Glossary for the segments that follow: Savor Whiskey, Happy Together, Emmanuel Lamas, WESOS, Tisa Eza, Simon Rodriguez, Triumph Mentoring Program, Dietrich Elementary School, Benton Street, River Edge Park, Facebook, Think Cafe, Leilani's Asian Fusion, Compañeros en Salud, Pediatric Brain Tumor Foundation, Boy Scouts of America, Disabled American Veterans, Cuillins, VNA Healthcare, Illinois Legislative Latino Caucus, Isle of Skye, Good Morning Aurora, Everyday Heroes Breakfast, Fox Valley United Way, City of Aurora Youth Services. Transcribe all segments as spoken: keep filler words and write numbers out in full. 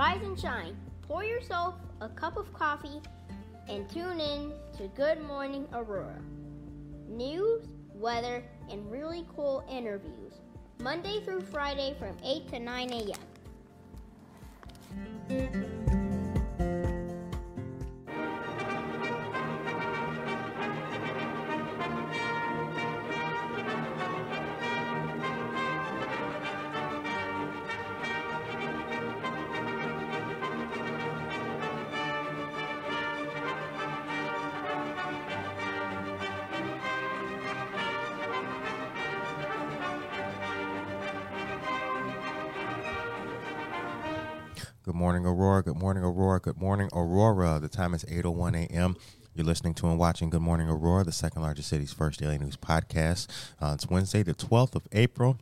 Rise and shine. Pour yourself a cup of coffee and tune in to Good Morning Aurora. News, weather, and really cool interviews. Monday through Friday from eight to nine a.m. Good morning, Aurora. Good morning, Aurora. Good morning, Aurora. The time is eight oh one a.m. You're listening to and watching Good Morning Aurora, the second largest city's first daily news podcast. Uh, it's Wednesday, the twelfth of April.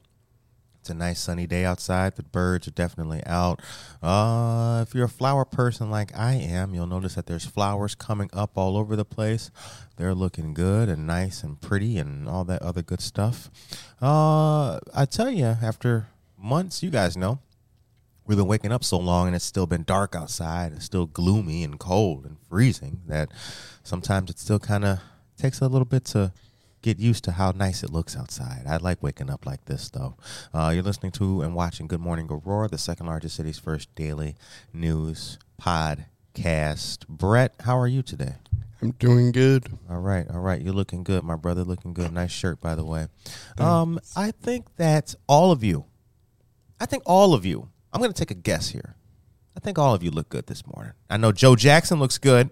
It's a nice sunny day outside. The birds are definitely out. Uh, if you're a flower person like I am, you'll notice that there's flowers coming up all over the place. They're looking good and nice and pretty and all that other good stuff. Uh, I tell you, after months, you guys know, we've been waking up so long and it's still been dark outside. It's still gloomy and cold and freezing that sometimes it still kind of takes a little bit to get used to how nice it looks outside. I like waking up like this, though. Uh, you're listening to and watching Good Morning Aurora, the second largest city's first daily news podcast. Brett, how are you today? I'm doing good. All right. All right. You're looking good, my brother. Looking good. Nice shirt, by the way. Um, I think that all of you, I think all of you, I'm going to take a guess here. I think all of you look good this morning. I know Joe Jackson looks good.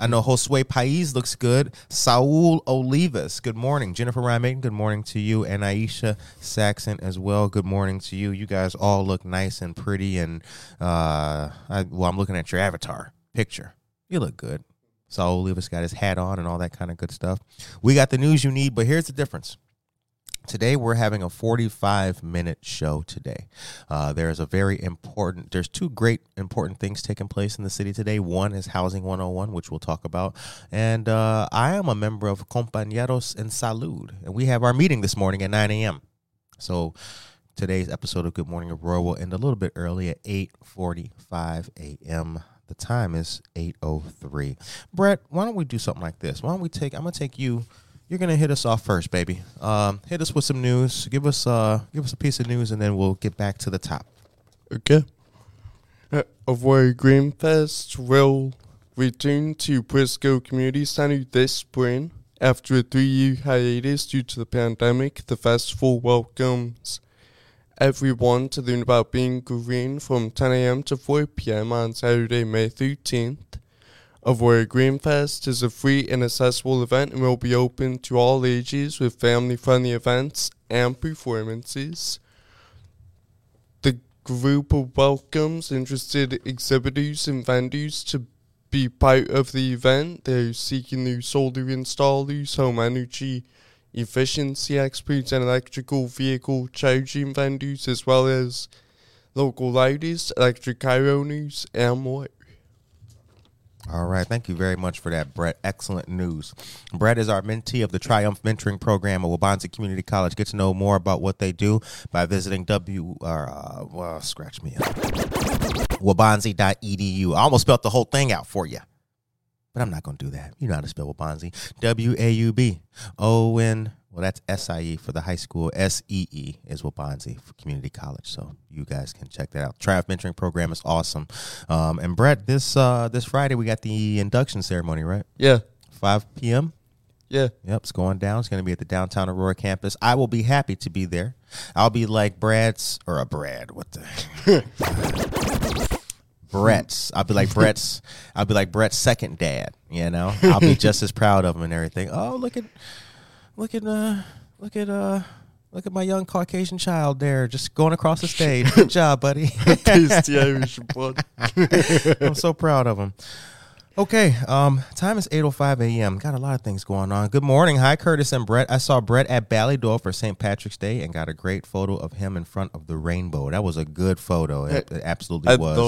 I know Josue Pais looks good. Saul Olivas, good morning. Jennifer Ryan-Maiden, good morning to you. And Aisha Saxon as well, good morning to you. You guys all look nice and pretty. And, uh, I, well, I'm looking at your avatar picture. You look good. Saul Olivas got his hat on and all that kind of good stuff. We got the news you need, but here's the difference. Today, we're having a forty-five minute show today. Uh, there's a very important, there's two great important things taking place in the city today. One is Housing one oh one, which we'll talk about. And uh, I am a member of Compañeros en Salud. And we have our meeting this morning at nine a.m. So today's episode of Good Morning Aurora will end a little bit early at eight forty-five a.m. The time is eight oh three. Brett, why don't we do something like this? Why don't we take, I'm going to take you. You're going to hit us off first, baby. Um, hit us with some news. Give us uh, give us a piece of news, and then we'll get back to the top. Okay. Uh, Aurora Green Fest will return to Briscoe Community Center this spring. After a three-year hiatus due to the pandemic, the festival welcomes everyone to learn about being green from ten a.m. to four p.m. on Saturday, May thirteenth. Aurora Green Fest is a free and accessible event and will be open to all ages with family-friendly events and performances. The group welcomes interested exhibitors and vendors to be part of the event. They're seeking new solar installers, home energy efficiency experts, and electrical vehicle charging vendors, as well as local artists, electric car owners, and more. All right. Thank you very much for that, Brett. Excellent news. Brett is our mentee of the Triumph Mentoring Program at Waubonsee Community College. Get to know more about what they do by visiting W. Uh, well, scratch me up. Waubonsee dot e d u. I almost spelled the whole thing out for you, but I'm not going to do that. You know how to spell Waubonsee. W A U B O N. Well, that's S I E for the high school. S E E is Waubonsee for community college. So you guys can check that out. Triumph Mentoring Program is awesome. Um, and, Brett, this uh, this Friday we got the induction ceremony, right? Yeah. five p.m.? Yeah. Yep, it's going down. It's going to be at the downtown Aurora campus. I will be happy to be there. I'll be like Brad's, or a Brad, what the Brett's. I'll be like Brett's. I'll be like Brett's second dad, you know? I'll be just as proud of him and everything. Oh, look at... Look at uh, look at uh, look at my young Caucasian child there, just going across the stage. Good job, buddy. I'm so proud of him. Okay, um, time is eight oh five a.m. Got a lot of things going on. Good morning. Hi, Curtis and Brett. I saw Brett at Ballydore for Saint Patrick's Day and got a great photo of him in front of the rainbow. That was a good photo. It, I, it absolutely I was. I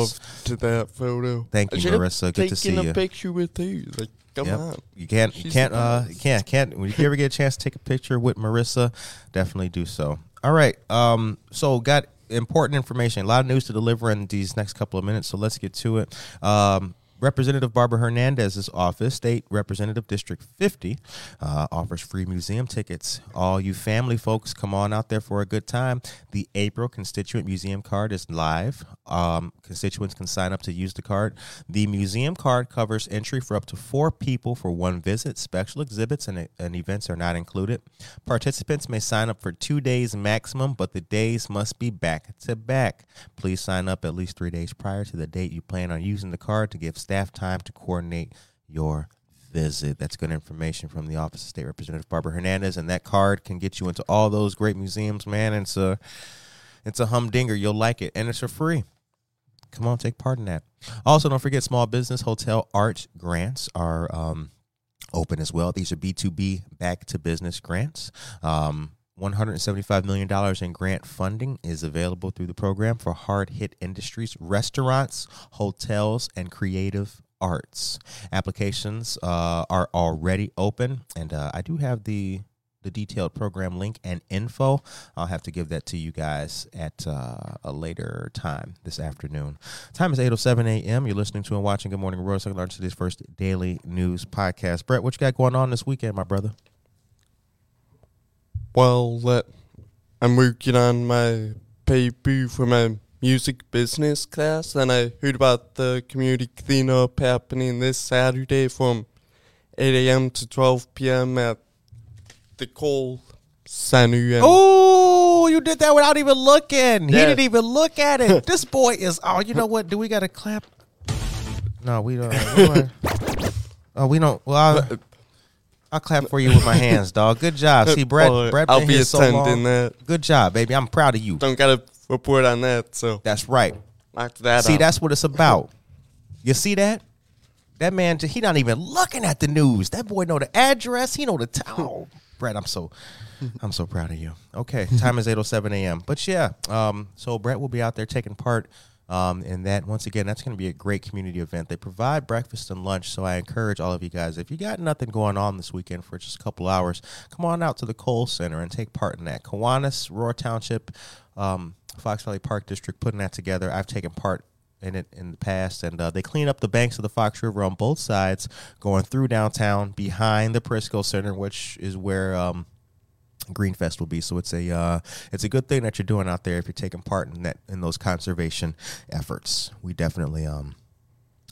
loved that photo. Thank you, Marissa. Good to see you. Taking a picture with you. Like, come yep. on. You can't, you can't, uh, you can't, can't, when you ever get a chance to take a picture with Marissa, definitely do so. All right. Um, so got important information, a lot of news to deliver in these next couple of minutes, so let's get to it. Um, Representative Barbara Hernandez's office, State Representative District fifty, uh, offers free museum tickets. All you family folks, come on out there for a good time. The April Constituent Museum Card is live. Um, constituents can sign up to use the card. The museum card covers entry for up to four people for one visit. Special exhibits and, and events are not included. Participants may sign up for two days maximum, but the days must be back to back. Please sign up at least three days prior to the date you plan on using the card to give staff time to coordinate your visit. That's good information from the Office of State Representative Barbara Hernandez, and that card can get you into all those great museums, man. It's a, it's a humdinger. You'll like it, and it's for free. Come on, take part in that. Also, don't forget small business hotel arts grants are um, open as well. These are B two B back-to-business grants. Um one hundred seventy-five million dollars in grant funding is available through the program for hard-hit industries, restaurants, hotels, and creative arts. Applications uh, are already open, and uh, I do have the the detailed program link and info. I'll have to give that to you guys at uh, a later time this afternoon. Time is eight oh seven a.m. You're listening to and watching Good Morning Aurora, Second Largest City's first daily news podcast. Brett, what you got going on this weekend, my brother? Well, uh, I'm working on my paper for my music business class, and I heard about the community cleanup happening this Saturday from eight a.m. to twelve p.m. at the Cole Sanu. Oh, you did that without even looking. Yeah. He didn't even look at it. This boy is, oh, you know what? Do we got to clap? No, we don't. don't oh, we don't. Well, I, I'll clap for you with my hands, dog. Good job. See, Brett, Brett I'll been be here so long. That. Good job, baby. I'm proud of you. Don't got to report on that, so. That's right. Knock that See, out. That's what it's about. You see that? That man, he not even looking at the news. That boy know the address. He know the town. Oh, Brett, I'm so I'm so proud of you. Okay, time is eight oh seven a.m. But, yeah, um, so Brett will be out there taking part Um, and that, once again, that's going to be a great community event. They provide breakfast and lunch, so I encourage all of you guys, if you got nothing going on this weekend for just a couple hours, come on out to the Cole Center and take part in that. Kiwanis Roar Township, um, Fox Valley Park District, putting that together. I've taken part in it in the past, and uh, they clean up the banks of the Fox River on both sides, going through downtown behind the Prisco Center, which is where um, Greenfest will be. So it's a uh, it's a good thing that you're doing out there if you're taking part in that in those conservation efforts. We definitely um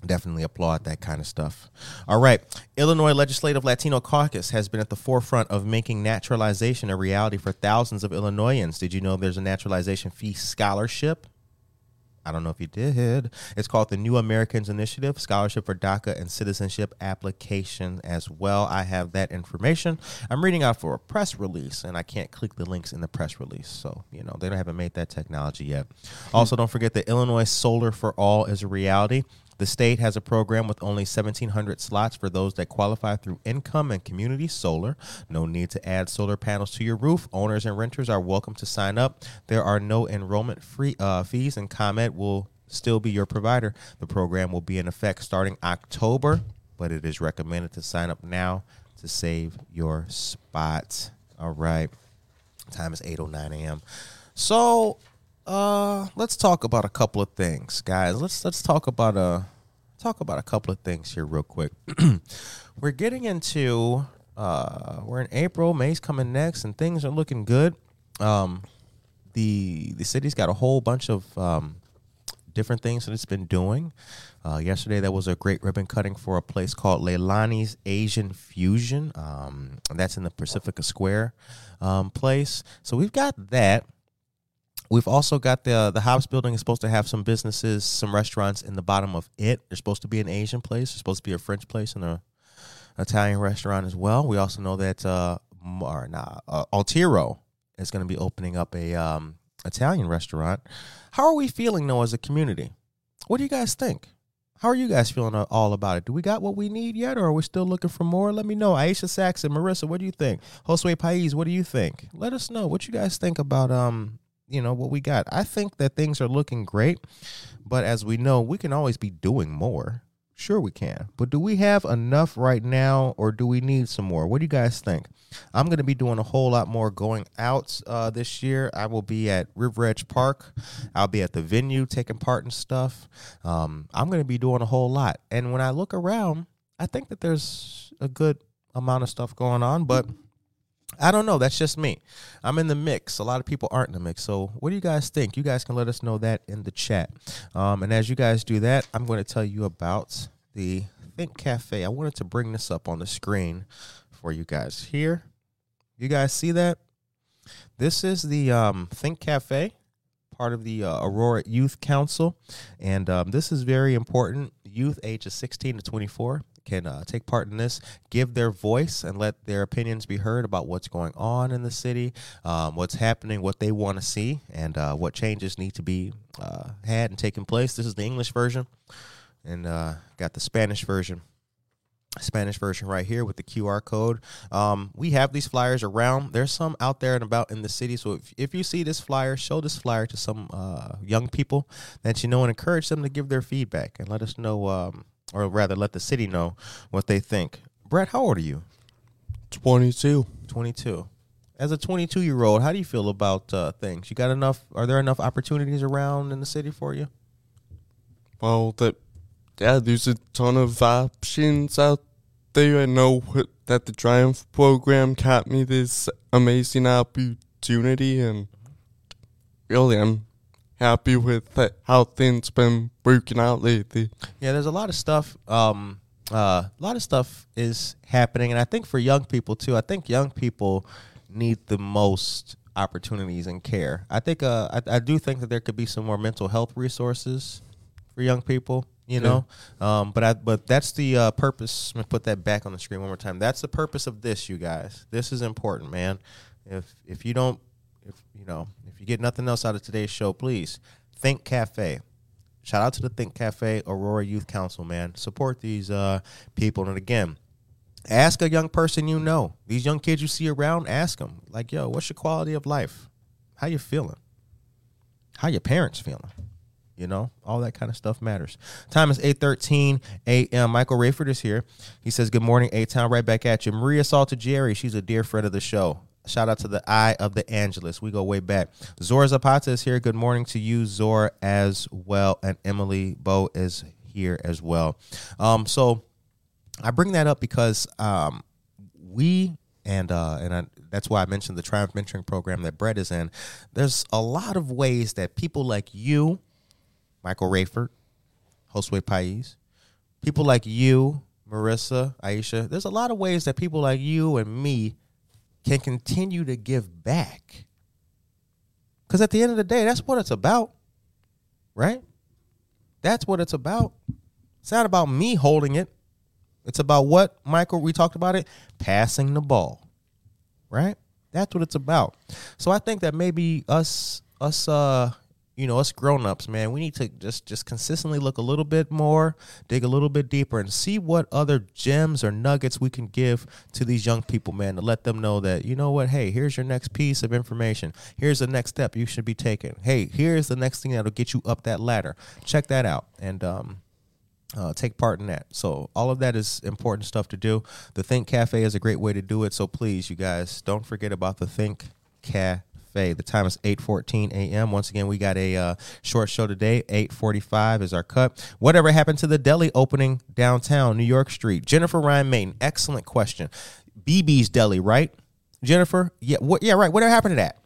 definitely applaud that kind of stuff. All right, Illinois Legislative Latino Caucus has been at the forefront of making naturalization a reality for thousands of Illinoisans. Did you know there's a naturalization fee scholarship? I don't know if you did. It's called the New Americans Initiative Scholarship for DACA and Citizenship Application as well. I have that information. I'm reading out for a press release, and I can't click the links in the press release. So, you know, they haven't made that technology yet. Also, don't forget that Illinois Solar for All is a reality. The state has a program with only seventeen hundred slots for those that qualify through income and community solar. No need to add solar panels to your roof. Owners and renters are welcome to sign up. There are no enrollment free uh, fees, and ComEd will still be your provider. The program will be in effect starting October, but it is recommended to sign up now to save your spot. All right. Time is eight oh nine a.m. So... Uh, let's talk about a couple of things, guys. Let's let's talk about a talk about a couple of things here real quick. We're getting into uh, we're in April. May's coming next, and things are looking good. Um, the the city's got a whole bunch of um different things that it's been doing. Uh, yesterday, there was a great ribbon cutting for a place called Leilani's Asian Fusion. Um, and that's in the Pacifica Square um place. So we've got that. We've also got the the Hobbs building is supposed to have some businesses, some restaurants in the bottom of it. There's supposed to be an Asian place. There's supposed to be a French place and an Italian restaurant as well. We also know that uh, or nah, uh, Altiero is going to be opening up a um, Italian restaurant. How are we feeling, though, as a community? What do you guys think? How are you guys feeling all about it? Do we got what we need yet, or are we still looking for more? Let me know. Aisha Saxon, Marissa, what do you think? Josue Pais, what do you think? Let us know what you guys think about um. you know, what we got. I think that things are looking great, but as we know, we can always be doing more. Sure we can. But do we have enough right now, or do we need some more? What do you guys think? I'm going to be doing a whole lot more going out uh, this year. I will be at River Edge Park. I'll be at the venue taking part in stuff. Um, I'm going to be doing a whole lot. And when I look around, I think that there's a good amount of stuff going on, but I don't know. That's just me. I'm in the mix. A lot of people aren't in the mix. So what do you guys think? You guys can let us know that in the chat. Um, and as you guys do that, I'm going to tell you about the Think Cafe. I wanted to bring this up on the screen for you guys here. You guys see that? This is the um, Think Cafe, part of the uh, Aurora Youth Council. And um, this is very important. Youth ages sixteen to twenty-four can uh, take part in this, give their voice, and let their opinions be heard about what's going on in the city, um, what's happening, what they want to see, and uh, what changes need to be uh, had and taken place. This is the English version, and uh, got the Spanish version. Spanish version right here with the Q R code. Um, we have these flyers around. There's some out there and about in the city. So if, if you see this flyer, show this flyer to some uh, young people that you know and encourage them to give their feedback and let us know, um, or rather let the city know what they think. Brett, how old are you? twenty-two. twenty-two. As a twenty-two-year-old, how do you feel about uh, things? You got enough? Are there enough opportunities around in the city for you? Well, that, yeah, there's a ton of options out there. I know that the Triumph program got me this amazing opportunity, and really I'm happy with how things been working out lately. Yeah, there's a lot of stuff. Um, uh, a lot of stuff is happening, and I think for young people too. I think young people need the most opportunities and care. I think. Uh, I, I do think that there could be some more mental health resources for young people. You know, yeah. um, but I, but that's the uh, purpose. Let me put that back on the screen one more time. That's the purpose of this, you guys. This is important, man. If if you don't, if you know, if you get nothing else out of today's show, please, Think Cafe. Shout out to the Think Cafe, Aurora Youth Council, man. Support these uh, people. And again, ask a young person you know, these young kids you see around, ask them, like, yo, what's your quality of life? How you feeling? How your parents feeling? You know, all that kind of stuff matters. Time is eight thirteen a.m. Michael Rayford is here. He says, good morning, A-Town. Right back at you. Maria Salter-Jerry, she's a dear friend of the show. Shout out to the Eye of the Angeles. We go way back. Zora Zapata is here. Good morning to you, Zora, as well. And Emily Bowe is here as well. Um, so I bring that up because um, we... And uh, and I, that's why I mentioned the Triumph Mentoring Program that Brett is in. There's a lot of ways that people like you, Michael Rayford, Josue Pais, people like you, Marissa, Aisha. There's a lot of ways that people like you and me can continue to give back. Because at the end of the day, that's what it's about, right? That's what it's about. It's not about me holding it. It's about what, Michael, we talked about it, passing the ball, right? That's what it's about. So I think that maybe us, us, uh, you know, us grown-ups, man, we need to just, just consistently look a little bit more, dig a little bit deeper, and see what other gems or nuggets we can give to these young people, man, to let them know that, you know what, hey, here's your next piece of information. Here's the next step you should be taking. Hey, here's the next thing that'll get you up that ladder. Check that out and um, uh, take part in that. So all of that is important stuff to do. The Think Cafe is a great way to do it, so please, you guys, don't forget about the Think Cafe. The time is eight fourteen a.m. Once again, we got a uh, short show today. eight forty-five is our cut. Whatever happened to the deli opening downtown New York Street? Jennifer Ryan Maiden, excellent question. B B's Deli, right? Jennifer? Yeah, what, yeah, right. Whatever happened to that?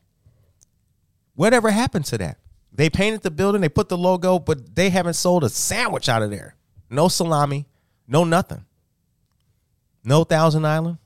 Whatever happened to that? They painted the building. They put the logo, but they haven't sold a sandwich out of there. No salami. No nothing. No Thousand Island.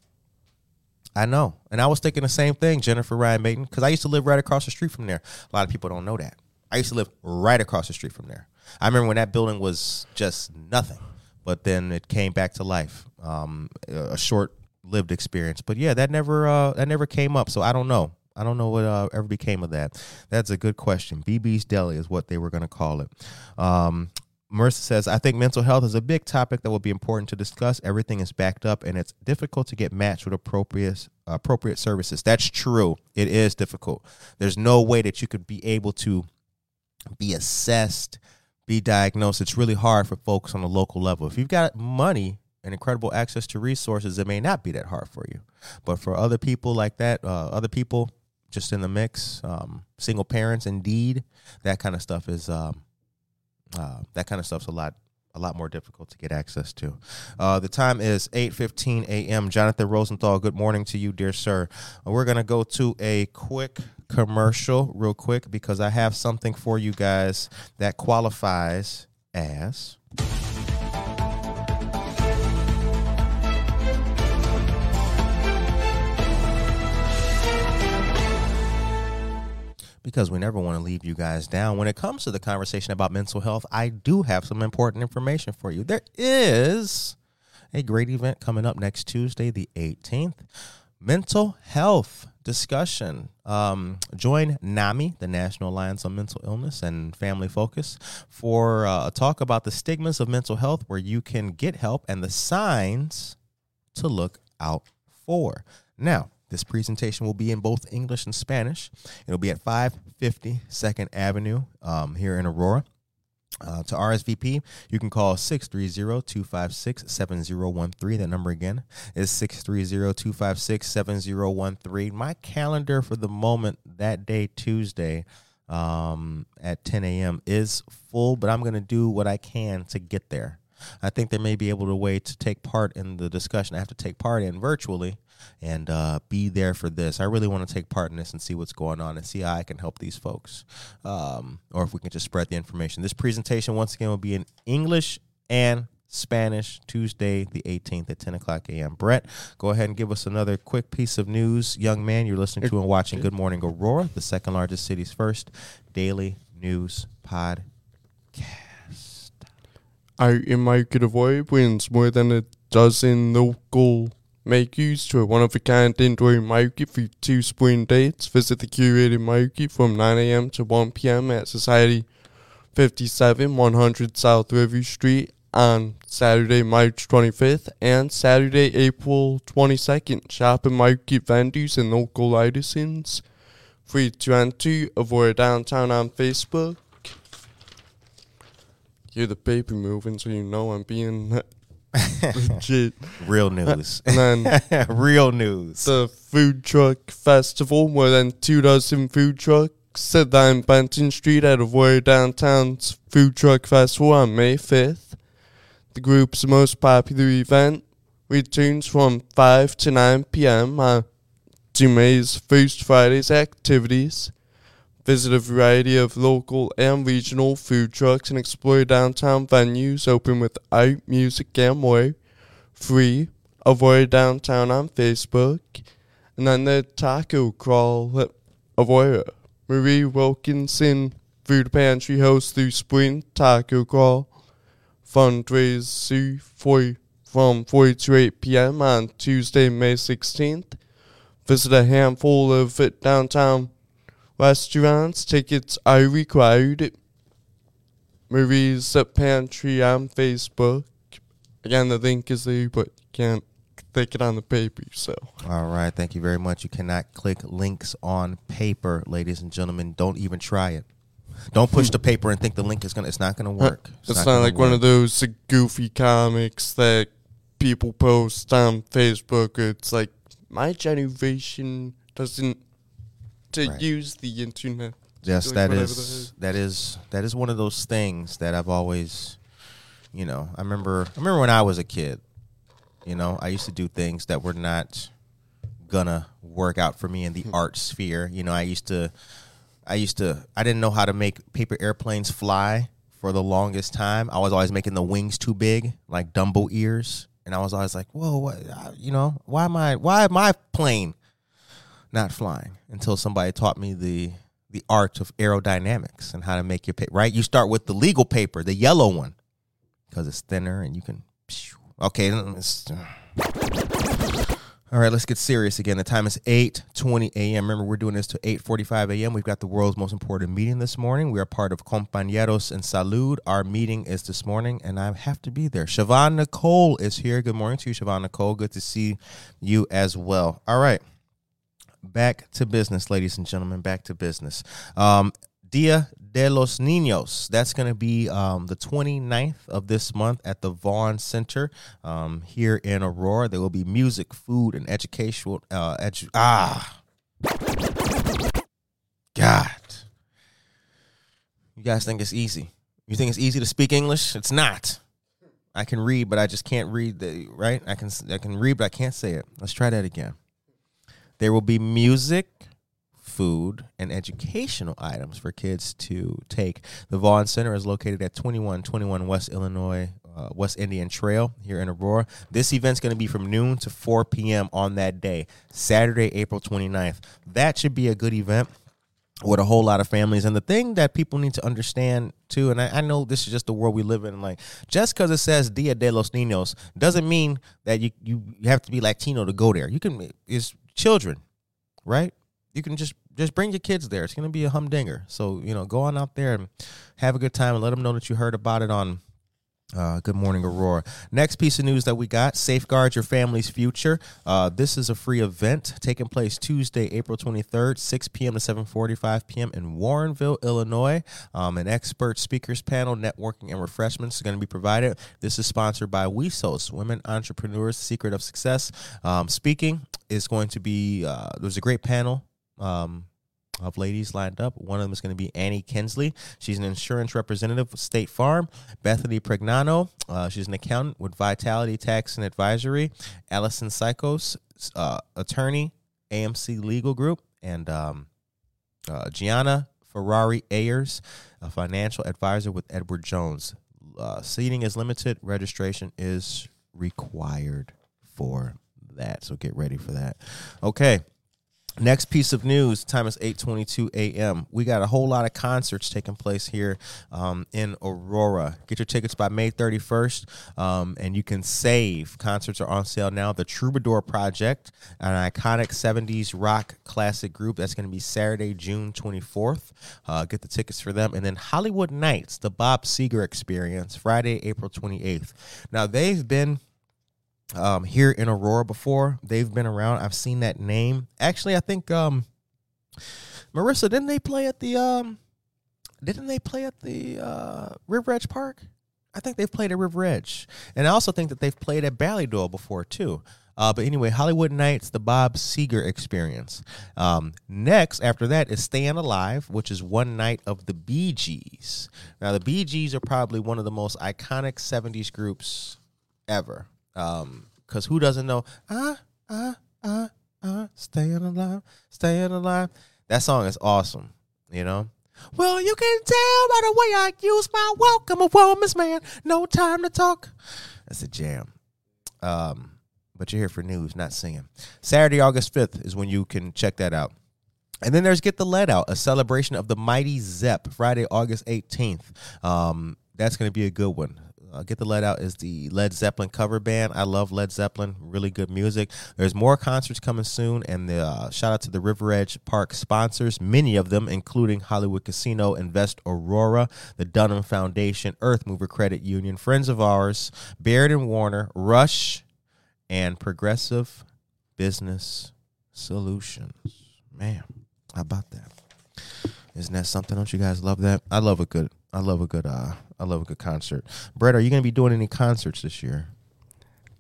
I know. And I was thinking the same thing, Jennifer Ryan Maiden, because I used to live right across the street from there. A lot of people don't know that. I used to live right across the street from there. I remember when that building was just nothing, but then it came back to life, um, a short-lived experience. But, yeah, that never uh, that never came up, so I don't know. I don't know what uh, ever became of that. That's a good question. B B's Deli is what they were going to call it. Um Marissa says, I think mental health is a big topic that will be important to discuss. Everything is backed up, and it's difficult to get matched with appropriate appropriate services. That's true. It is difficult. There's no way that you could be able to be assessed be diagnosed, it's really hard for folks on the local level. If you've got money and incredible access to resources, it may not be that hard for you. But for other people like that, uh, other people just in the mix, um, single parents, indeed, that kind of stuff is um, uh, that kind of stuff's a lot a lot more difficult to get access to. Uh, the time is eight fifteen a.m. Jonathan Rosenthal, good morning to you, dear sir. We're going to go to a quick commercial real quick because I have something for you guys that qualifies as... because we never want to leave you guys down. When it comes to the conversation about mental health, I do have some important information for you. There is a great event coming up next Tuesday, the eighteenth. Mental health discussion. Um, join NAMI, the National Alliance on Mental Illness, and Family Focus for uh, a talk about the stigmas of mental health, where you can get help, and the signs to look out for. Now, this presentation will be in both English and Spanish. It'll be at five fifty second Avenue um, here in Aurora. Uh, to R S V P, you can call six three zero, two five six, seven zero one three. That number again is six three zero, two five six, seven zero one three. My calendar for the moment that day, Tuesday, um, at ten a.m. is full, but I'm going to do what I can to get there. I think there may be able to way to take part in the discussion. I have to take part in virtually and uh, be there for this. I really want to take part in this and see what's going on and see how I can help these folks, um, or if we can just spread the information. This presentation, once again, will be in English and Spanish, Tuesday the eighteenth at ten o'clock a.m. Brett, go ahead and give us another quick piece of news. Young man, you're listening to and watching Good Morning Aurora, the second largest city's first daily news podcast. I in market avoid wins more than a dozen local makers to a one-of-a-kind indoor market for two spring dates. Visit the curated market from nine a.m. to one p.m. at Society fifty-seven, one hundred South River Street on Saturday, March twenty-fifth and Saturday, April twenty-second. Shop and market vendors and local artisans. Free to enter. Avoid Downtown on Facebook. You're the paper moving, so you know I'm being legit. Real news. And then real news. The food truck festival, more than two dozen food trucks at the Benton Street at Aurora Downtown's food truck festival on May fifth. The group's most popular event returns from five to nine p.m. Uh, to May's first Friday's activities. Visit a variety of local and regional food trucks and explore downtown venues open with art, music, and more. Free. Avoid Downtown on Facebook. And then the taco crawl at Aurora. Marie Wilkinson Food Pantry hosts the spring taco crawl fundraiser for, from four to eight p.m. on Tuesday, May sixteenth. Visit a handful of downtown restaurants. Tickets are required. Marie's Pantry on Facebook. Again, the link is there, but you can't click it on the paper. So, all right, thank you very much. You cannot click links on paper, ladies and gentlemen. Don't even try it. Don't push the paper and think the link is gonna. It's not gonna work. It's, it's not, not like work. One of those uh, goofy comics that people post on Facebook. It's like my generation doesn't. To right. use the internet. Yes, that is, that is that is that is one of those things that I've always, you know, I remember. I remember when I was a kid, you know, I used to do things that were not gonna work out for me in the art sphere. You know, I used to, I used to, I didn't know how to make paper airplanes fly for the longest time. I was always making the wings too big, like Dumbo ears, and I was always like, "Whoa, what, you know, why am I, why am I plane?" Not flying until somebody taught me the the art of aerodynamics and how to make your paper. Right, you start with the legal paper, the yellow one, because it's thinner and you can. Okay, let's, all right, let's get serious again. The time is eight twenty a.m. Remember, we're doing this to eight forty-five a.m. We've got the world's most important meeting this morning. We are part of Compañeros en Salud. Our meeting is this morning, and I have to be there. Siobhan Nicole is here. Good morning to you, Siobhan Nicole. Good to see you as well. All right. Back to business, ladies and gentlemen, back to business. Um, Dia de los Niños. That's going to be um, the twenty-ninth of this month at the Vaughn Center um, here in Aurora. There will be music, food, and educational. Uh, edu- ah, God. You guys think it's easy? You think it's easy to speak English? It's not. I can read, but I just can't read the right. I can I can read, but I can't say it. Let's try that again. There will be music, food, and educational items for kids to take. The Vaughn Center is located at twenty-one twenty-one West Illinois uh, West Indian Trail here in Aurora. This event's going to be from noon to four p.m. on that day, Saturday, April twenty-ninth. That should be a good event with a whole lot of families. And the thing that people need to understand too, and I, I know this is just the world we live in, like just because it says Dia de los Niños doesn't mean that you, you have to be Latino to go there. You can, it's children, right? You can just just bring your kids there. It's going to be a humdinger. So, you know, go on out there and have a good time and let them know that you heard about it on Uh, Good Morning Aurora. Next piece of news that we got, Safeguard Your Family's Future. Uh, this is a free event taking place Tuesday, April twenty-third, six p.m. to seven forty-five p.m. in Warrenville, Illinois. Um, an expert speakers panel, networking, and refreshments are going to be provided. This is sponsored by W E S O S, Women Entrepreneurs, Secret of Success. Um, speaking is going to be, uh, there's a great panel Um of ladies lined up. One of them is going to be Annie Kinsley. She's an insurance representative with State Farm. Bethany Pregnano, uh, she's an accountant with Vitality Tax and Advisory. Allison Psychos, uh, attorney, A M C Legal Group. And um, uh, Gianna Ferrari Ayers, a financial advisor with Edward Jones. Uh, seating is limited. Registration is required for that. So get ready for that. Okay. Next piece of news, time is eight twenty-two a.m. We got a whole lot of concerts taking place here um, in Aurora. Get your tickets by May thirty-first, um, and you can save. Concerts are on sale now. The Troubadour Project, an iconic seventies rock classic group. That's going to be Saturday, June twenty-fourth. Uh, get the tickets for them. And then Hollywood Nights, the Bob Seger Experience, Friday, April twenty-eighth. Now, they've been Um, here in Aurora before. They've been around. I've seen that name. Actually, I think um, Marissa, didn't they play at the um, didn't they play at the uh, River Edge Park? I think they've played at River Edge, and I also think that they've played at Ballydoyle before too. Uh, but anyway, Hollywood Nights, the Bob Seger Experience. Um, next, after that, is Stayin' Alive, which is one night of the Bee Gees. Now, the Bee Gees are probably one of the most iconic seventies groups ever. Um, cause who doesn't know? Ah, ah, ah, ah, staying alive, staying alive. That song is awesome, you know. Well, you can tell by the way I use my walk. I'm a woman's man, no time to talk. That's a jam. Um, but you're here for news, not singing. Saturday, August fifth is when you can check that out. And then there's Get the Let Out, a celebration of the Mighty Zep, Friday, August eighteenth. Um, that's gonna be a good one. Uh, Get the Let Out is the Led Zeppelin cover band. I love Led Zeppelin. Really good music. There's more concerts coming soon. And the uh, shout out to the River Edge Park sponsors, many of them, including Hollywood Casino, Invest Aurora, the Dunham Foundation, Earth Mover Credit Union, Friends of Ours, Baird and Warner, Rush, and Progressive Business Solutions. Man, how about that? Isn't that something? Don't you guys love that? I love a good, I love a good, uh, I love a good concert. Brett, are you going to be doing any concerts this year?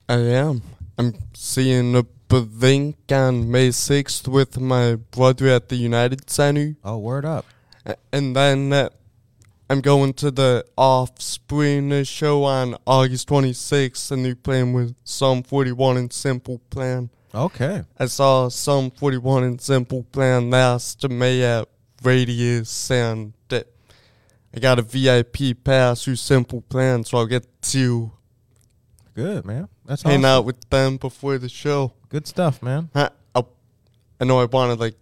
I am. I'm seeing a Blink on May sixth with my brother at the United Center. Oh, word up. And then uh, I'm going to the Offspring show on August twenty-sixth, and they're playing with Sum forty-one and Simple Plan. Okay. I saw Sum forty-one and Simple Plan last May at Radius, and I got a V I P pass through Simple Plan, so I'll get to good man. That's hang awesome. Out with them before the show. Good stuff, man. I, I, I know I want to like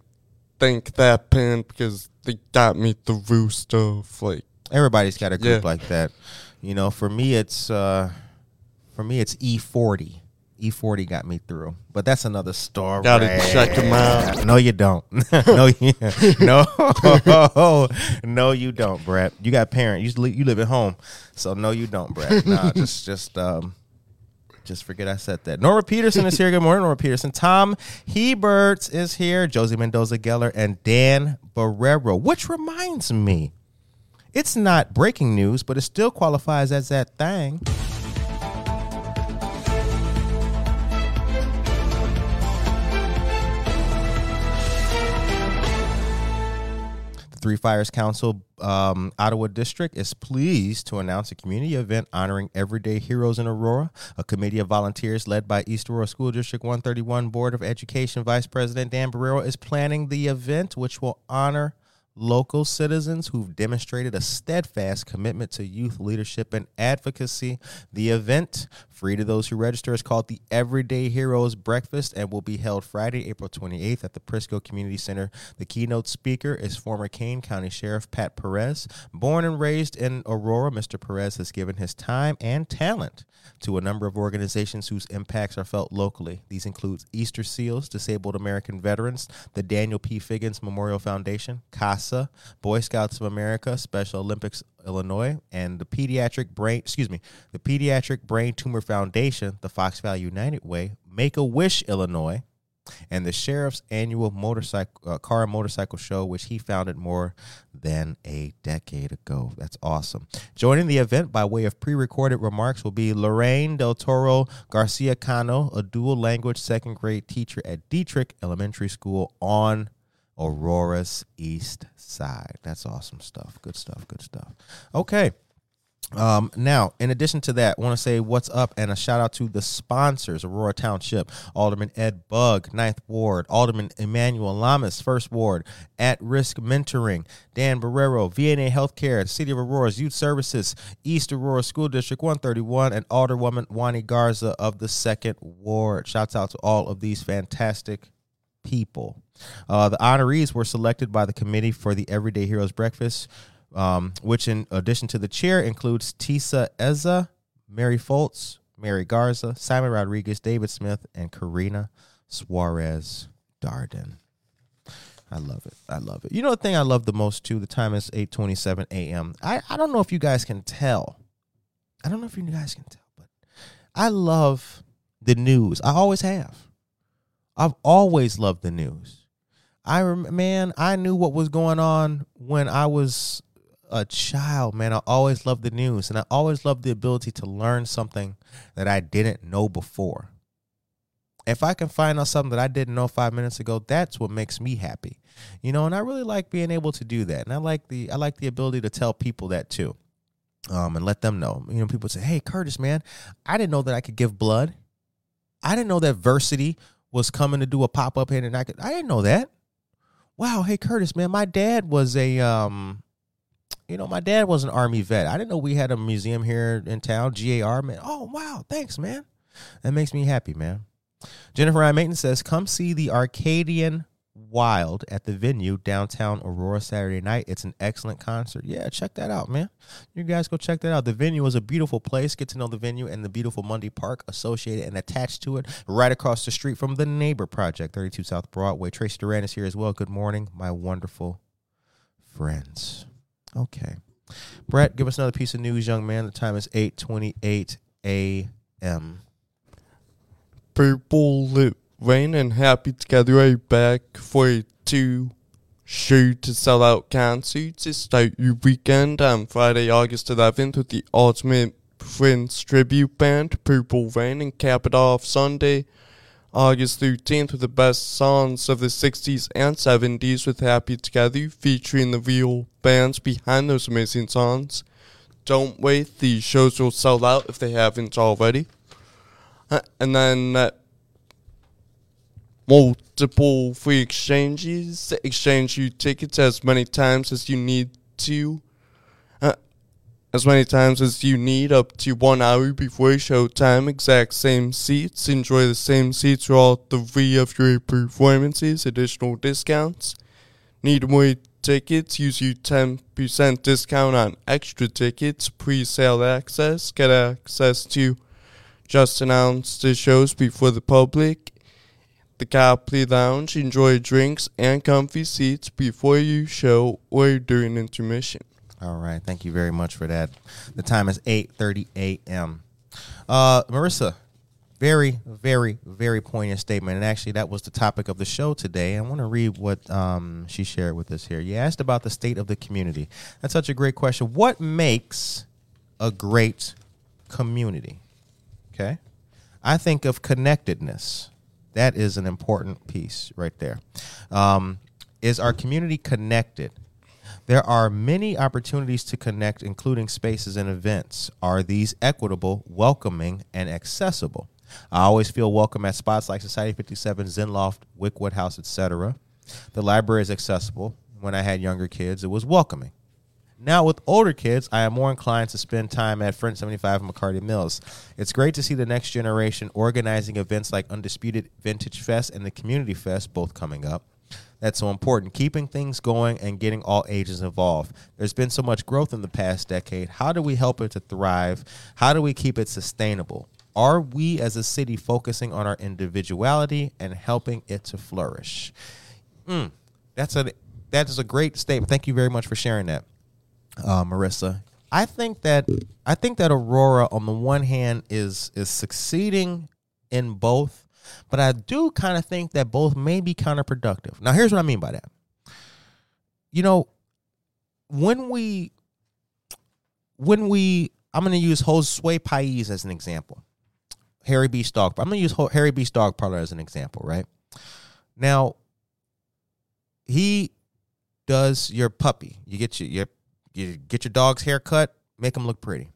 thank that band because they got me through stuff. Like everybody's got a group yeah. like that, you know. For me, it's uh, for me it's E forty. E forty got me through, but that's another story. Gotta check them out. No, you don't. no, you, no, no, you don't, Brett. You got parents. You live, you live at home, so no, you don't, Brett. Nah, just, just, um, Just forget I said that. Norma Peterson is here. Good morning, Norma Peterson. Tom Heberts is here. Josie Mendoza-Geller and Dan Barrero, which reminds me, it's not breaking news, but it still qualifies as that thing. Three Fires Council, um, Ottawa District is pleased to announce a community event honoring everyday heroes in Aurora. A committee of volunteers led by East Aurora School District one thirty-one Board of Education Vice President Dan Barrero is planning the event, which will honor local citizens who've demonstrated a steadfast commitment to youth leadership and advocacy. The event, free to those who register, is called the Everyday Heroes Breakfast and will be held Friday, April twenty-eighth at the Frisco Community Center. The keynote speaker is former Kane County Sheriff Pat Perez. Born and raised in Aurora, Mister Perez has given his time and talent to a number of organizations whose impacts are felt locally. These include Easter Seals, Disabled American Veterans, the Daniel P. Figgins Memorial Foundation, CASA, Boy Scouts of America, Special Olympics Illinois, and the Pediatric Brain, excuse me, the Pediatric Brain Tumor Foundation, the Fox Valley United Way, Make-A-Wish Illinois, and the Sheriff's Annual motorcycle, uh, Car and Motorcycle Show, which he founded more than a decade ago. That's awesome. Joining the event by way of pre-recorded remarks will be Lorraine Del Toro Garcia-Cano, a dual-language second-grade teacher at Dietrich Elementary School on Aurora's East Side. That's awesome stuff. Good stuff, good stuff. Okay. Um, now, in addition to that, I want to say what's up and a shout out to the sponsors. Aurora Township, Alderman Ed Bug, ninth Ward, Alderman Emmanuel Lamas, first Ward, At Risk Mentoring, Dan Barrero, V N A Healthcare, City of Aurora's Youth Services, East Aurora School District one thirty-one, and Alderwoman Wani Garza of the second Ward. Shouts out to all of these fantastic people. Uh, the honorees were selected by the committee for the Everyday Heroes Breakfast, Um, which in addition to the chair includes Tisa Eza, Mary Foltz, Mary Garza, Simon Rodriguez, David Smith, and Karina Suarez Darden. I love it. I love it. You know the thing I love the most, too? The time is eight twenty-seven a.m. I, I don't know if you guys can tell. I don't know if you guys can tell, but I love the news. I always have. I've always loved the news. I rem- Man, I knew what was going on when I was a child, man. I always loved the news, and I always loved the ability to learn something that I didn't know before. If I can find out something that I didn't know five minutes ago, that's what makes me happy, you know. And I really like being able to do that, and I like the I like the ability to tell people that too, um, and let them know. You know, people say, "Hey, Curtis, man, I didn't know that I could give blood. I didn't know that Varsity was coming to do a pop up here, and I could. I didn't know that. Wow, hey, Curtis, man, my dad was a um." You know, my dad was an Army vet. I didn't know we had a museum here in town, G A R, man. Oh, wow. Thanks, man. That makes me happy, man. Jennifer I. Mayton says, come see the Arcadian Wild at the venue downtown Aurora Saturday night. It's an excellent concert. Yeah, check that out, man. You guys go check that out. The venue is a beautiful place. Get to know the venue and the beautiful Mundy Park associated and attached to it, right across the street from the Neighbor Project, thirty-two South Broadway. Tracy Duran is here as well. Good morning, my wonderful friends. Okay. Brett, give us another piece of news, young man. The time is eight twenty-eight a.m. Purple Lip Rain and Happy Together are back for a two-show to sell out concert to start your weekend on Friday, August eleventh with the Ultimate Friends Tribute Band, Purple Rain, and cap it off Sunday, August thirteenth with the best songs of the sixties and seventies with Happy Together, featuring the real bands behind those amazing songs. Don't wait, these shows will sell out if they haven't already. Uh, and then uh, multiple free exchanges. Exchange your tickets as many times as you need to. Uh, As many times as you need, up to one hour before showtime, exact same seats. Enjoy the same seats for all three of your performances. Additional discounts. Need more tickets? Use your ten percent discount on extra tickets. Pre-sale access. Get access to just announced shows before the public. The Copley Lounge. Enjoy drinks and comfy seats before your show or during intermission. All right. Thank you very much for that. The time is eight thirty a.m. Uh, Marissa, Very, very, very poignant statement. And actually, that was the topic of the show today. I want to read what um, she shared with us here. You asked about the state of the community. That's such a great question. What makes a great community? Okay. I think of connectedness. That is an important piece right there. Um, is our community connected? There are many opportunities to connect, including spaces and events. Are these equitable, welcoming, and accessible? I always feel welcome at spots like Society fifty-seven, Zenloft, Wickwood House, et cetera. The library is accessible. When I had younger kids, it was welcoming. Now with older kids, I am more inclined to spend time at Friend seventy-five and McCarty Mills. It's great to see the next generation organizing events like Undisputed Vintage Fest and the Community Fest, both coming up. That's so important, keeping things going and getting all ages involved. There's been so much growth in the past decade. How do we help it to thrive? How do we keep it sustainable? Are we as a city focusing on our individuality and helping it to flourish? Mm, that's a, that is a great statement. Thank you very much for sharing that, uh, Marissa. I think that I think that Aurora, on the one hand, is is succeeding in both. But I do kind of think that both may be counterproductive. Now, here's what I mean by that. You know, when we, when we, I'm going to use Josue Pais as an example. Harry B. Stock. I'm going to use Harry B. Stock Parlor as an example, right? Now, he does your puppy. You get your, your you get your dog's haircut, make him look pretty.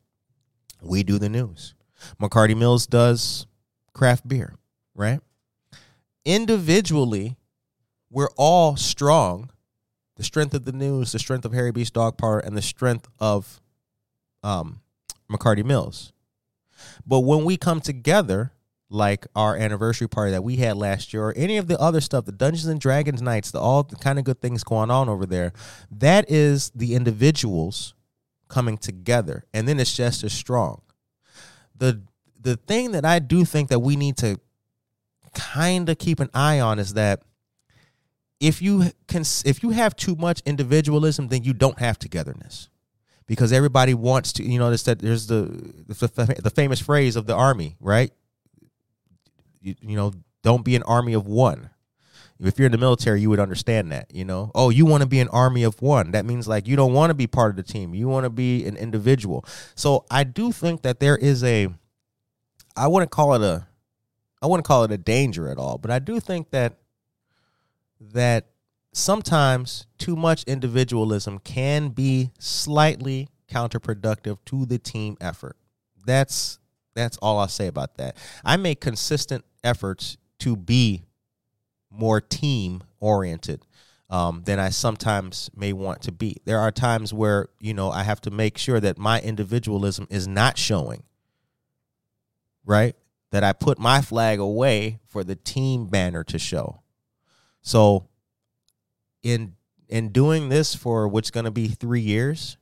We do the news. McCarty Mills does craft beer. Right? Individually, we're all strong. The strength of the news, the strength of Harry B. Stock Parlor, and the strength of um, McCarty Mills. But when we come together, like our anniversary party that we had last year, or any of the other stuff, the Dungeons and Dragons nights, the all the kind of good things going on over there, that is the individuals coming together. And then it's just as strong. The, the thing that I do think that we need to kind of keep an eye on is that if you can, if you have too much individualism, then you don't have togetherness, because everybody wants to. You know, that there's the the famous phrase of the army, right? You, you know, don't be an army of one. If you're in the military, you would understand that. You know, oh, you want to be an army of one. That means like you don't want to be part of the team. You want to be an individual. So I do think that there is a, I wouldn't call it a. I wouldn't call it a danger at all, but I do think that that sometimes too much individualism can be slightly counterproductive to the team effort. That's that's all I'll say about that. I make consistent efforts to be more team-oriented um, than I sometimes may want to be. There are times where, you know, I have to make sure that my individualism is not showing, right? That I put my flag away for the team banner to show. So in in doing this for what's going to be three years,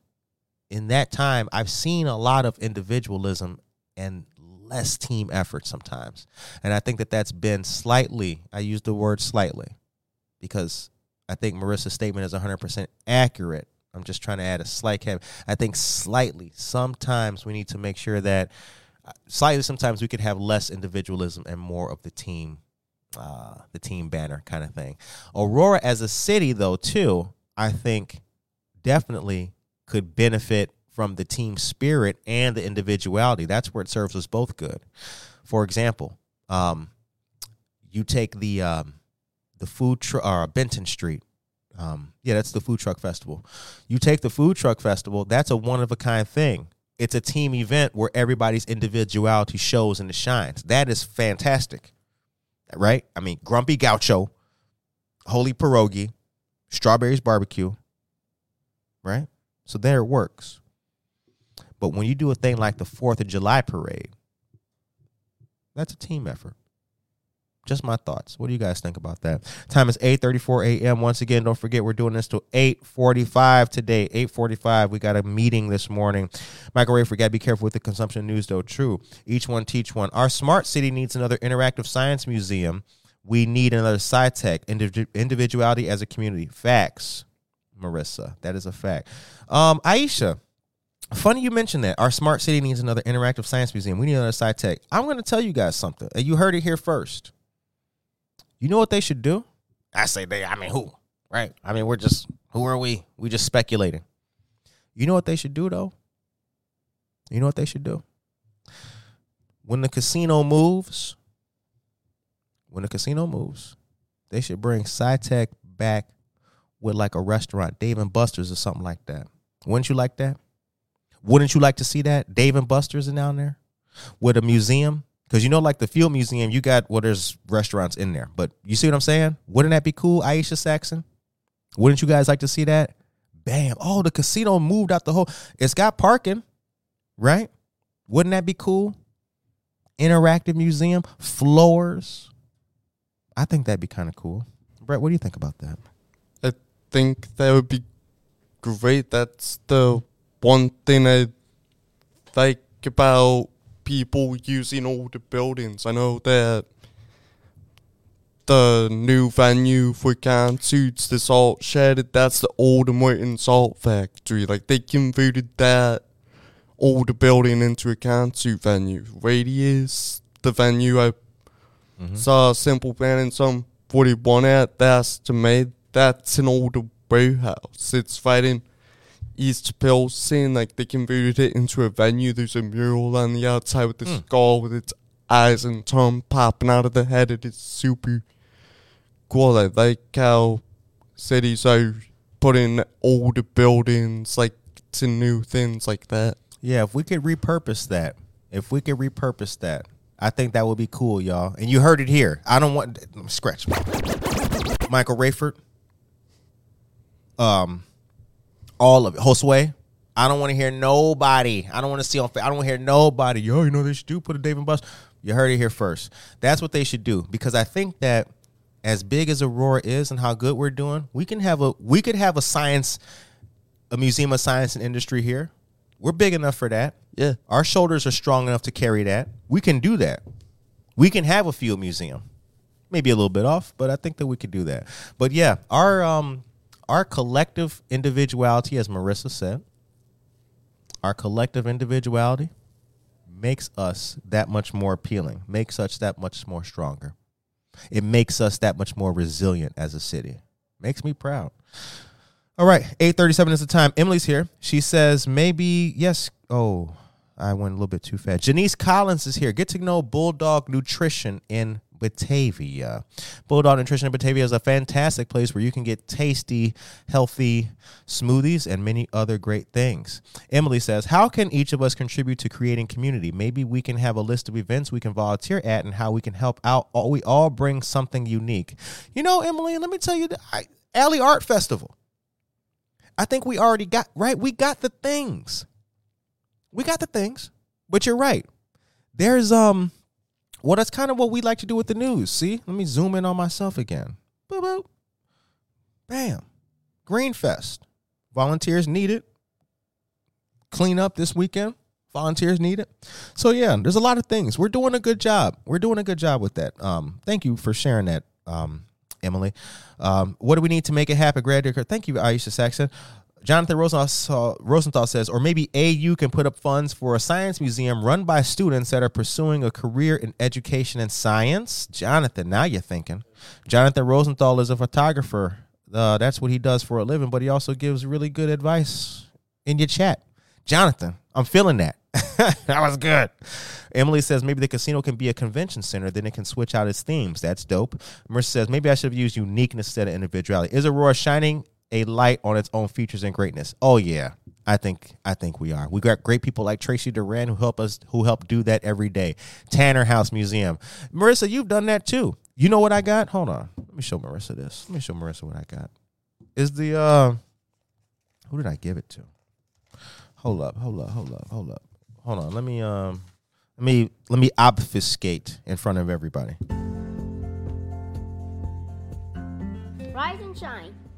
in that time, I've seen a lot of individualism and less team effort sometimes. And I think that that's been slightly, I use the word slightly, because I think Marissa's statement is one hundred percent accurate. I'm just trying to add a slight caveat. I think slightly, sometimes we need to make sure that slightly, sometimes we could have less individualism and more of the team, uh, the team banner kind of thing. Aurora as a city, though, too, I think definitely could benefit from the team spirit and the individuality. That's where it serves us both good. For example, um, you take the um, the food truck, uh, Benton Street. Um, yeah, that's the food truck festival. You take the food truck festival. That's a one of a kind thing. It's a team event where everybody's individuality shows and it shines. That is fantastic, right? I mean, Grumpy Gaucho, Holy Pierogi, Strawberries Barbecue, right? So there it works. But when you do a thing like the fourth of July parade, that's a team effort. Just my thoughts. What do you guys think about that? Time is eight thirty-four a.m. Once again, don't forget we're doing this till eight forty-five today. eight forty-five, we got a meeting this morning. Michael Rayford, got to be careful with the consumption of news, though. True. Each one, teach one. Our smart city needs another interactive science museum. We need another SciTech. Indiv- individuality as a community. Facts, Marissa. That is a fact. Um, Aisha, Funny you mentioned that. Our smart city needs another interactive science museum. We need another SciTech. I'm going to tell you guys something. You heard it here first. You know what they should do? I say they. I mean, who? Right? I mean, we're just, who are we? We just speculating. You know what they should do, though? You know what they should do? When the casino moves, when the casino moves, they should bring SciTech back with like a restaurant, Dave and Buster's or something like that. Wouldn't you like that? Wouldn't you like to see that? Dave and Buster's and down there with a museum? Because, you know, like the Field Museum, you got, well, there's restaurants in there. But you see what I'm saying? Wouldn't that be cool, Aisha Saxon? Wouldn't you guys like to see that? Bam. Oh, the casino moved out the whole. It's got parking, right? Wouldn't that be cool? Interactive museum, floors. I think that'd be kind of cool. Brett, what do you think about that? I think that would be great. That's the one thing I like about people using older buildings. I know that the new venue for concerts, the Salt Shed, that's the old Morton Salt Factory. Like, they converted that older building into a concert venue. Radius, the venue I mm-hmm. saw Simple Plan in some forty-one at, that's to me, that's an older warehouse. It's right in East Pilsen. Like, they converted it into a venue. There's a mural on the outside with the mm. skull with its eyes and tongue popping out of the head. It is super cool. I like how cities are putting older buildings like to new things like that. Yeah, if we could repurpose that, if we could repurpose that, I think that would be cool, y'all. And you heard it here. I don't want scratch. Michael Rayford, um, all of it. Josue. I don't want to hear nobody. I don't want to see on. I don't want to hear nobody. Yo, you know what they should do? Put a Dave and Buster's. You heard it here first. That's what they should do, because I think that as big as Aurora is and how good we're doing, we can have a we could have a science, a museum of science and industry here. We're big enough for that. Yeah, our shoulders are strong enough to carry that. We can do that. We can have a field museum, maybe a little bit off, but I think that we could do that. But yeah, our um. Our collective individuality, as Marissa said, our collective individuality makes us that much more appealing, makes us that much more stronger. It makes us that much more resilient as a city. Makes me proud. All right, eight thirty-seven is the time. Emily's here. She says, maybe, yes, oh, I went a little bit too fast. Janice Collins is here. Get to know Bulldog Nutrition in Batavia. Bulldog Nutrition in Batavia is a fantastic place where you can get tasty, healthy smoothies and many other great things. Emily says, how can each of us contribute to creating community? Maybe we can have a list of events we can volunteer at and how we can help out. We all bring something unique. You know, Emily, let me tell you, the Alley Art Festival. I think we already got, right? We got the things. We got the things, but you're right. There's, um... Well, that's kind of what we like to do with the news. See, let me zoom in on myself again. Boop, boop. Bam. Greenfest. Volunteers needed. Clean up this weekend. Volunteers needed. So, yeah, there's a lot of things. We're doing a good job. We're doing a good job with that. Um, thank you for sharing that, um, Emily. Um, what do we need to make it happen? Graduate. Thank you, Aisha Saxon. Jonathan Rosenthal, Rosenthal says, or maybe A U can put up funds for a science museum run by students that are pursuing a career in education and science. Jonathan, now you're thinking. Jonathan Rosenthal is a photographer. Uh, that's what he does for a living, but he also gives really good advice in your chat. Jonathan, I'm feeling that. That was good. Emily says, maybe the casino can be a convention center. Then it can switch out its themes. That's dope. Mercer says, maybe I should have used uniqueness instead of individuality. Is Aurora shining a light on its own features and greatness? Oh yeah, I think I think we are. We got great people like Tracy Duran who help us, who help do that every day. Tanner House Museum, Marissa, you've done that too. You know what I got? Hold on, let me show Marissa this. Let me show Marissa what I got. Is the uh, who did I give it to? Hold up, hold up, hold up, hold up, hold on. Let me um, let me let me obfuscate in front of everybody. Rise and shine.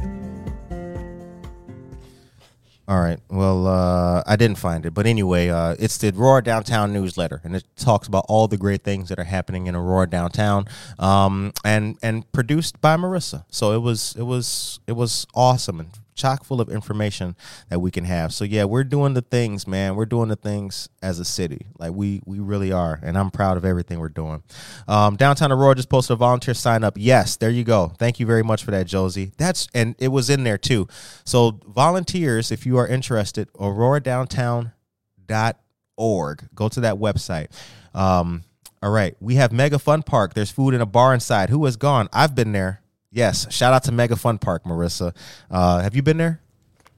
nine a.m. All right. Well, uh, I didn't find it. But anyway, uh, it's the Aurora Downtown newsletter, and it talks about all the great things that are happening in Aurora Downtown, um, and and produced by Marissa. So it was it was it was awesome and chock full of information that we can have. So, yeah, we're doing the things, man. We're doing the things as a city. Like, we we really are, and I'm proud of everything we're doing. Um, Downtown Aurora just posted a volunteer sign-up. Yes, there you go. Thank you very much for that, Josie. That's and it was in there, too. So, volunteers, if you are interested, aurora downtown dot org. Go to that website. Um, all right. We have Mega Fun Park. There's food in a bar inside. Who has gone? I've been there. Yes, shout out to Mega Fun Park, Marissa. Uh, have you been there?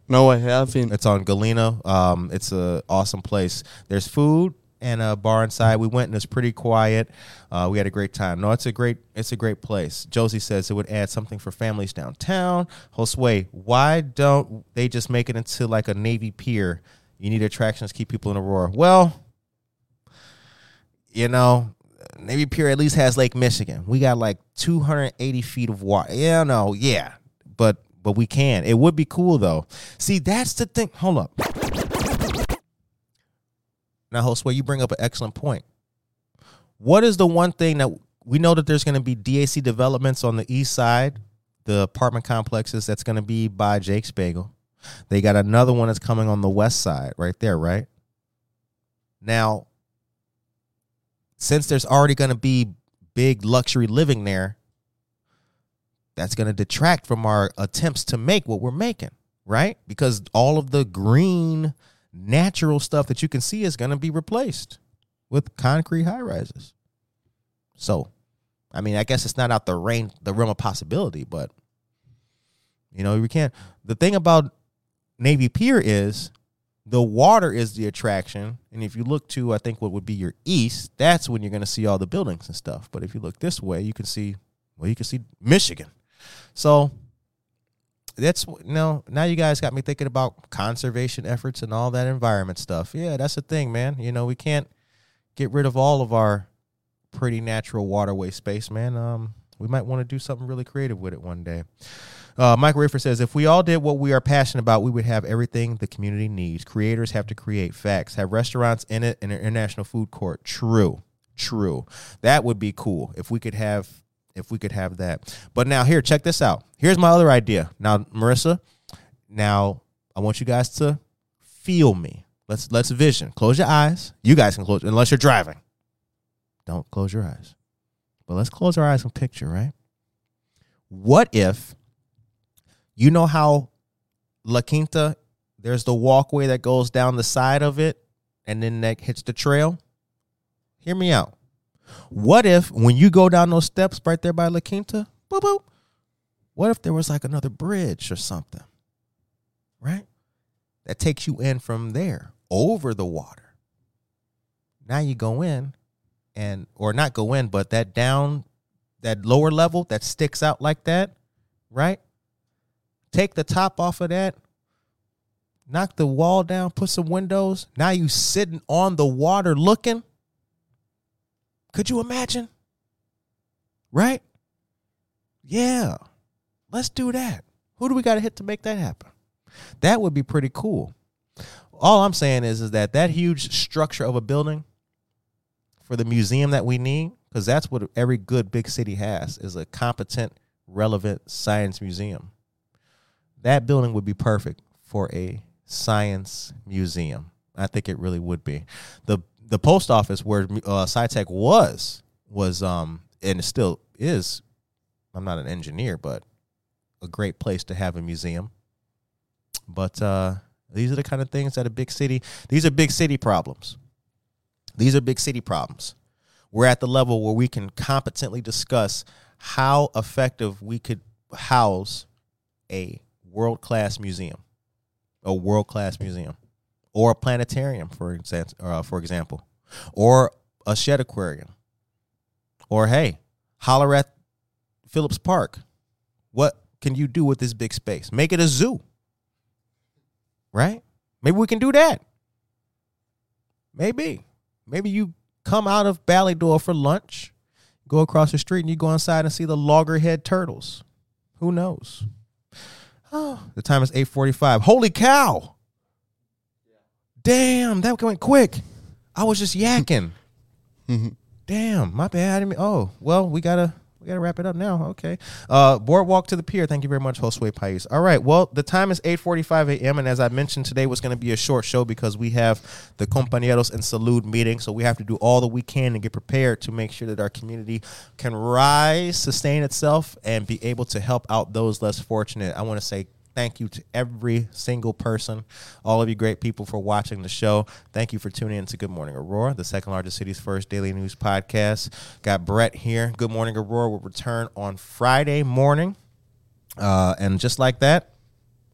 No, I haven't. It's on Galena. Um, it's an awesome place. There's food and a bar inside. We went and it's pretty quiet. Uh, we had a great time. No, it's a great it's a great place. Josie says it would add something for families downtown. Josue, why don't they just make it into like a Navy pier? You need attractions to keep people in Aurora. Well, you know, Navy Pier at least has Lake Michigan. We got like two hundred eighty feet of water. Yeah, no, yeah. But but we can. It would be cool, though. See, that's the thing. Hold up. Now, Josue, you bring up an excellent point. What is the one thing that we know that there's going to be D A C developments on the east side, the apartment complexes that's going to be by Jake's Bagel. They got another one that's coming on the west side right there, right? Now, since there's already going to be big luxury living there, that's going to detract from our attempts to make what we're making, right? Because all of the green, natural stuff that you can see is going to be replaced with concrete high-rises. So, I mean, I guess it's not out the range, the realm of possibility, but, you know, we can't. The thing about Navy Pier is, the water is the attraction, and if you look to, I think, what would be your east, that's when you're going to see all the buildings and stuff. But if you look this way, you can see, well, you can see Michigan. So that's, you know, now you guys got me thinking about conservation efforts and all that environment stuff. Yeah, that's the thing, man. You know, we can't get rid of all of our pretty natural waterway space, man. Um, we might want to do something really creative with it one day. Uh, Mike Riffer says, if we all did what we are passionate about, we would have everything the community needs. Creators have to create facts, have restaurants in it, and an international food court. True, true. That would be cool if we could have if we could have that. But now here, check this out. Here's my other idea. Now, Marissa, now I want you guys to feel me. Let's let's vision. Close your eyes. You guys can close, unless you're driving. Don't close your eyes. But let's close our eyes and picture, right? What if... You know how La Quinta, there's the walkway that goes down the side of it and then that hits the trail? Hear me out. What if when you go down those steps right there by La Quinta, boop, boop, what if there was like another bridge or something, right? That takes you in from there over the water. Now you go in and, or not go in, but that down, that lower level that sticks out like that, right? Take the top off of that, knock the wall down, put some windows. Now you sitting on the water looking. Could you imagine? Right? Yeah. Let's do that. Who do we got to hit to make that happen? That would be pretty cool. All I'm saying is, is that that huge structure of a building for the museum that we need, because that's what every good big city has, is a competent, relevant science museum. That building would be perfect for a science museum. I think it really would be. The The post office where uh, SciTech was, was um, and it still is, I'm not an engineer, but a great place to have a museum. But uh, these are the kind of things that a big city, these are big city problems. These are big city problems. We're at the level where we can competently discuss how effective we could house a world-class museum, a world-class museum, or a planetarium, for example, uh, for example, or a shed aquarium, or, hey, holler at Phillips Park. What can you do with this big space? Make it a zoo, right? Maybe we can do that. Maybe. Maybe you come out of Ballydore for lunch, go across the street, and you go inside and see the loggerhead turtles. Who knows? Oh, the time is eight forty-five. Holy cow. Damn, that went quick. I was just yakking. Mm-hmm. Damn, my bad. I didn't mean, oh, well, we gotta we gotta wrap it up now. Okay. Uh, boardwalk to the pier. Thank you very much, Josue Pais. All right. Well, the time is eight forty-five a.m. and as I mentioned, today was going to be a short show because we have the Compañeros en Salud meeting, so we have to do all that we can to get prepared to make sure that our community can rise, sustain itself, and be able to help out those less fortunate. I want to say thank you to every single person, all of you great people for watching the show. Thank you for tuning in to Good Morning Aurora, the second largest city's first daily news podcast. Got Brett here. Good Morning Aurora will return on Friday morning. Uh, and just like that,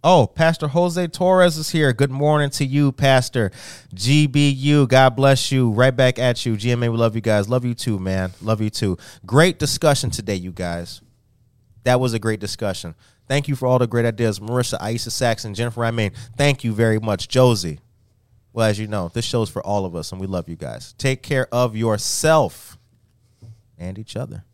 oh, Pastor Jose Torres is here. Good morning to you, Pastor. G B U, God bless you. Right back at you. G M A, we love you guys. Love you too, man. Love you too. Great discussion today, you guys. That was a great discussion. Thank you for all the great ideas. Marissa, Aisha Saxon, Jennifer Imaine, thank you very much. Josie, well, as you know, this show's for all of us, and we love you guys. Take care of yourself and each other.